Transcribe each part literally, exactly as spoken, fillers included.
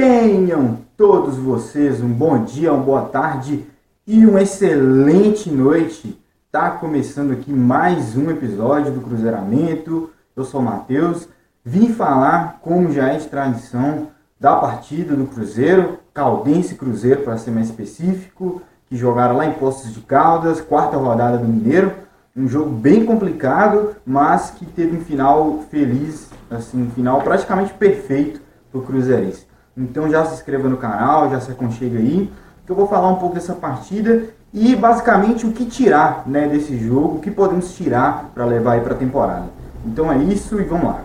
Tenham todos vocês um bom dia, uma boa tarde e uma excelente noite. Tá começando aqui mais um episódio do Cruzeiramento. Eu sou o Matheus. Vim falar, como já é de tradição, da partida do Cruzeiro, Caldense Cruzeiro para ser mais específico, que jogaram lá em Poços de Caldas, quarta rodada do Mineiro. Um jogo bem complicado, mas que teve um final feliz, assim, um final praticamente perfeito para o cruzeirense. Então já se inscreva no canal, já se aconchega aí, que eu vou falar um pouco dessa partida e basicamente o que tirar, né, desse jogo, o que podemos tirar para levar aí para a temporada. Então é isso e vamos lá.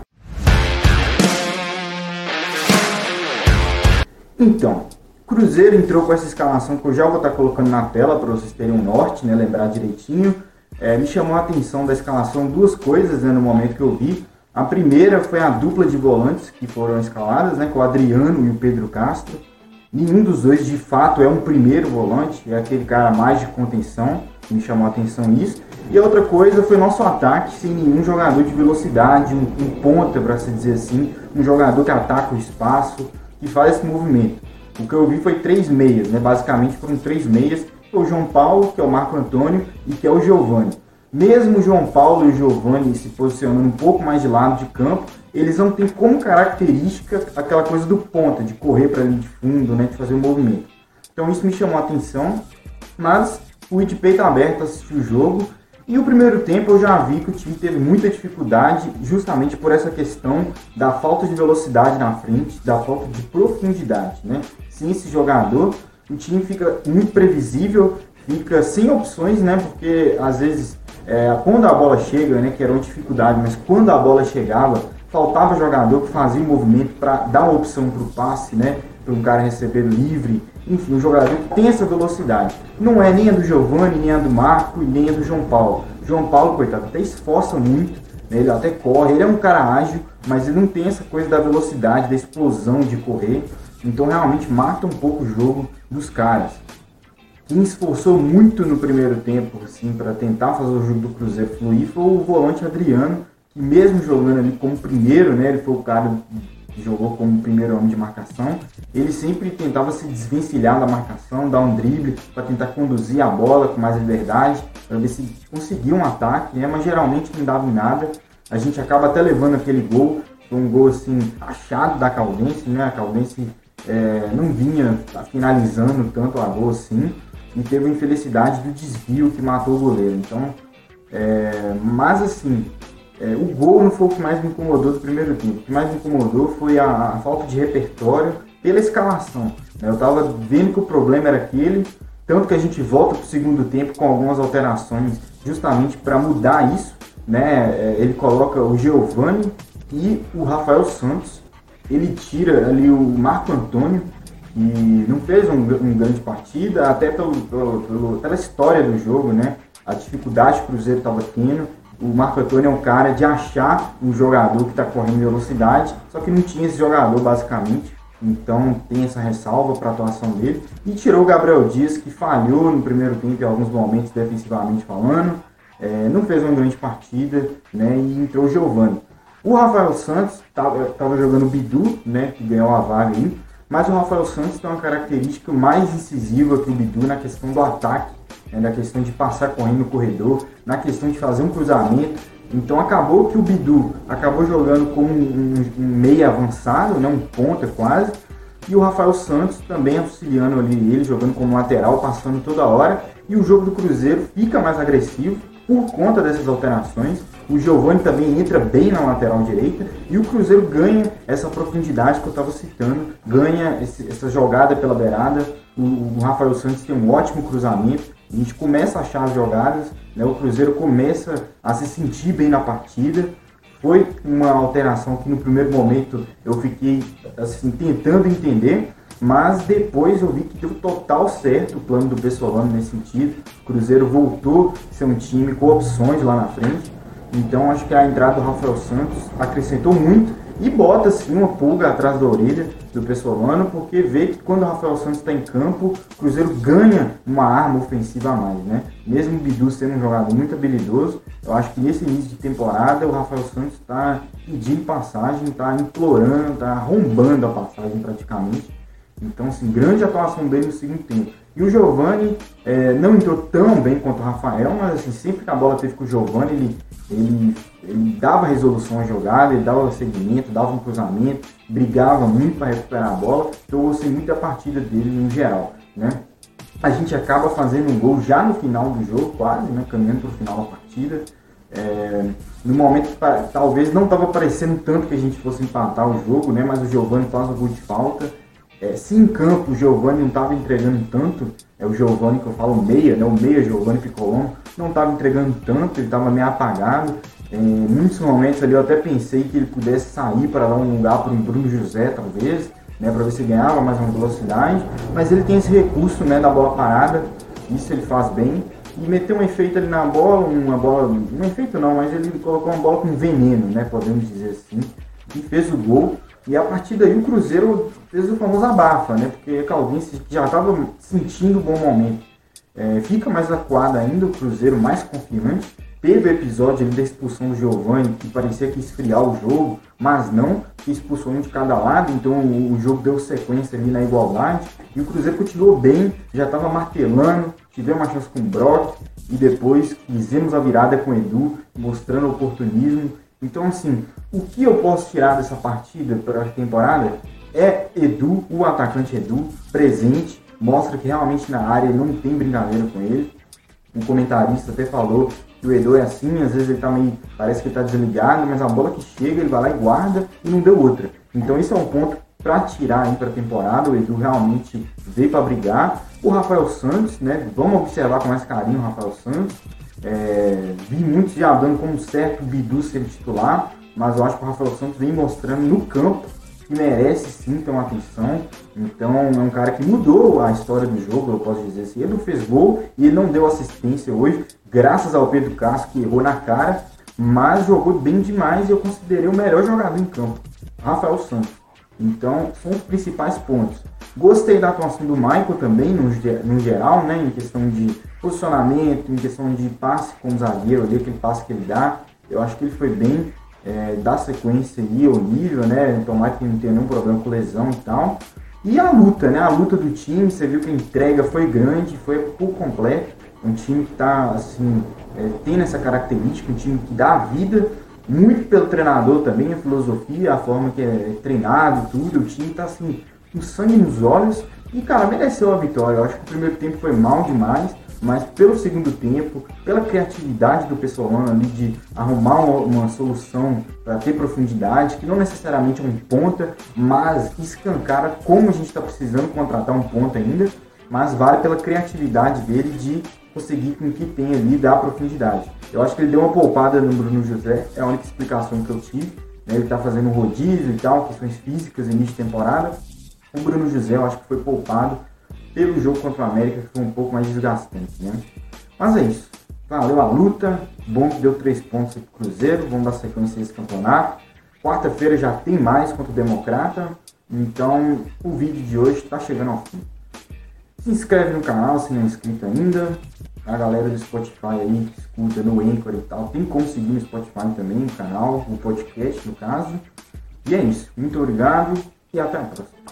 Então, Cruzeiro entrou com essa escalação que eu já vou estar colocando na tela para vocês terem um norte, né, lembrar direitinho. É, me chamou a atenção da escalação duas coisas, né, no momento que eu vi. A primeira foi a dupla de volantes que foram escaladas, né, com o Adriano e o Pedro Castro. Nenhum dos dois de fato é um primeiro volante, é aquele cara mais de contenção, me chamou a atenção isso. E a outra coisa foi nosso ataque sem nenhum jogador de velocidade, um, um ponta, para se dizer assim, um jogador que ataca o espaço, que faz esse movimento. O que eu vi foi três meias, né? Basicamente foram três meias, que é o João Paulo, que é o Marco Antônio e que é o Giovanni. Mesmo o João Paulo e o Giovanni se posicionando um pouco mais de lado de campo, eles não têm como característica aquela coisa do ponta, de correr para ali de fundo, né? De fazer o movimento. Então isso me chamou a atenção, mas fui de peito aberto assistir o jogo. E o primeiro tempo eu já vi que o time teve muita dificuldade justamente por essa questão da falta de velocidade na frente, da falta de profundidade, né? Sem esse jogador, o time fica muito previsível, fica sem opções, né? Porque às vezes, é, quando a bola chega, né, que era uma dificuldade, mas quando a bola chegava, faltava jogador que fazia o movimento para dar uma opção para o passe, né? Para um cara receber livre. Enfim, um jogador que tem essa velocidade. Não é nem a do Giovanni, nem a do Marco e nem a do João Paulo. João Paulo, coitado, até esforça muito, né? Ele até corre, ele é um cara ágil, mas ele não tem essa coisa da velocidade, da explosão de correr. Então realmente mata um pouco o jogo dos caras. Quem esforçou muito no primeiro tempo, assim, para tentar fazer o jogo do Cruzeiro fluir foi o volante Adriano, que mesmo jogando ali como primeiro, né, ele foi o cara que jogou como primeiro homem de marcação, ele sempre tentava se desvencilhar da marcação, dar um drible para tentar conduzir a bola com mais liberdade, para ver se conseguia um ataque, né? Mas geralmente não dava em nada, a gente acaba até levando aquele gol, foi um gol assim achado da Caldense, né? A Caldense é, não vinha finalizando tanto a gol assim, e teve a infelicidade do desvio que matou o goleiro. Então, é, mas assim... É, o gol não foi o que mais me incomodou do primeiro tempo. O que mais me incomodou foi a, a falta de repertório pela escalação, né? Eu estava vendo que o problema era aquele, tanto que a gente volta para o segundo tempo com algumas alterações justamente para mudar isso, né? Ele coloca o Giovanni e o Rafael Santos, ele tira ali o Marco Antônio, que não fez um, um grande partida, até pelo, pelo, pelo, pela história do jogo, né? A dificuldade que o Cruzeiro estava tendo. O Marco Antônio é um cara de achar um jogador que está correndo velocidade, só que não tinha esse jogador basicamente, então tem essa ressalva para a atuação dele. E tirou o Gabriel Dias, que falhou no primeiro tempo em alguns momentos defensivamente falando, é, não fez uma grande partida, né, e entrou o Giovanni. O Rafael Santos estava jogando o Bidu, né, que ganhou a vaga aí, mas o Rafael Santos tem uma característica mais incisiva que o Bidu na questão do ataque, na questão de passar correndo no corredor, na questão de fazer um cruzamento. Então acabou que o Bidu acabou jogando como um, um, um meia avançado, né, um ponta quase, e o Rafael Santos também auxiliando ali ele, jogando como lateral, passando toda hora, e o jogo do Cruzeiro fica mais agressivo por conta dessas alterações. O Giovanni também entra bem na lateral direita, e o Cruzeiro ganha essa profundidade que eu estava citando, ganha esse, essa jogada pela beirada. O, o Rafael Santos tem um ótimo cruzamento, a gente começa a achar as jogadas, né? O Cruzeiro começa a se sentir bem na partida. Foi uma alteração que no primeiro momento eu fiquei assim, tentando entender, mas depois eu vi que deu total certo o plano do Pessoano nesse sentido. O Cruzeiro voltou a ser um time com opções lá na frente, então acho que a entrada do Rafael Santos acrescentou muito e bota assim uma pulga atrás da orelha do Pessoano, porque vê que quando o Rafael Santos está em campo, o Cruzeiro ganha uma arma ofensiva a mais, né? Mesmo o Bidu sendo um jogador muito habilidoso, eu acho que nesse início de temporada o Rafael Santos está pedindo passagem, está implorando, está arrombando a passagem praticamente. Então, assim, grande atuação dele no segundo tempo. E o Giovanni é, não entrou tão bem quanto o Rafael, mas assim, sempre que a bola teve com o Giovanni, ele, ele, ele dava resolução à jogada, ele dava seguimento, dava um cruzamento, brigava muito para recuperar a bola. Então eu gostei muito da partida dele no geral, né? A gente acaba fazendo um gol já no final do jogo, quase, né? Caminhando para o final da partida. É, no momento que talvez não estava parecendo tanto que a gente fosse empatar o jogo, né? Mas o Giovanni faz o gol de falta. É, se em campo o Giovanni não estava entregando tanto, é o Giovanni que eu falo meia, né? O meia Giovanni Picolon não estava entregando tanto, ele estava meio apagado. Em muitos momentos ali eu até pensei que ele pudesse sair para dar um lugar para um Bruno José, talvez, né? Para ver se ganhava mais uma velocidade, mas ele tem esse recurso, né? Da bola parada, isso ele faz bem. E meteu um efeito ali na bola, uma bola, um efeito não, mas ele colocou uma bola com veneno, né? Podemos dizer assim, e fez o gol. E a partir daí o Cruzeiro fez o famoso abafa, né? Porque o Caldense já estava sentindo um bom momento. É, fica mais acuado ainda, o Cruzeiro mais confiante. Teve o episódio ali da expulsão do Giovanni, que parecia que ia esfriar o jogo, mas não, que expulsou um de cada lado, então o jogo deu sequência ali na igualdade. E o Cruzeiro continuou bem, já estava martelando, tivemos uma chance com o Brock, e depois fizemos a virada com o Edu, mostrando oportunismo. Então, assim, o que eu posso tirar dessa partida para a temporada é Edu, o atacante Edu, presente, mostra que realmente na área não tem brincadeira com ele. O comentarista até falou que o Edu é assim, às vezes ele tá meio, parece que ele tá desligado, mas a bola que chega ele vai lá e guarda e não deu outra. Então esse é um ponto para tirar aí para a temporada, o Edu realmente veio para brigar. O Rafael Santos, né, vamos observar com mais carinho o Rafael Santos. É, vi muitos já dando como certo o Bidu ser titular, mas eu acho que o Rafael Santos vem mostrando no campo que merece sim ter uma atenção. Então é um cara que mudou a história do jogo, eu posso dizer assim. Ele não fez gol e ele não deu assistência hoje, graças ao Pedro Castro, que errou na cara, mas jogou bem demais e eu considerei o melhor jogador em campo, Rafael Santos. Então são os principais pontos. Gostei da atuação do Michael também, no, no geral, né, em questão de posicionamento, em questão de passe com o zagueiro ali, aquele passe que ele dá. Eu acho que ele foi bem. É, da sequência aí ao nível, né? Então o Michael não tem nenhum problema com lesão e tal. E a luta, né? A luta do time, você viu que a entrega foi grande, foi por completo. Um time que tá, assim, é, tem essa característica, um time que dá vida, muito pelo treinador também, a filosofia, a forma que é treinado, tudo. O time tá, assim, com sangue nos olhos e, cara, mereceu a vitória. Eu acho que o primeiro tempo foi mal demais, mas pelo segundo tempo, pela criatividade do Pessoano ali de arrumar uma, uma solução para ter profundidade, que não necessariamente é um ponta, mas escancara como a gente está precisando contratar um ponta ainda, mas vale pela criatividade dele de conseguir com o que tem ali dar profundidade. Eu acho que ele deu uma poupada no Bruno José, é a única explicação que eu tive, né? Ele está fazendo rodízio e tal, questões físicas, início de temporada. O Bruno José eu acho que foi poupado pelo jogo contra o América, que foi um pouco mais desgastante, né? Mas é isso. Valeu a luta. Bom que deu três pontos aqui pro Cruzeiro. Vamos dar sequência nesse campeonato. Quarta-feira já tem mais contra o Democrata. Então, o vídeo de hoje tá chegando ao fim. Se inscreve no canal se não é inscrito ainda. A galera do Spotify aí que escuta no Anchor e tal, tem como seguir no Spotify também, o canal, o podcast no caso. E é isso. Muito obrigado e até a próxima.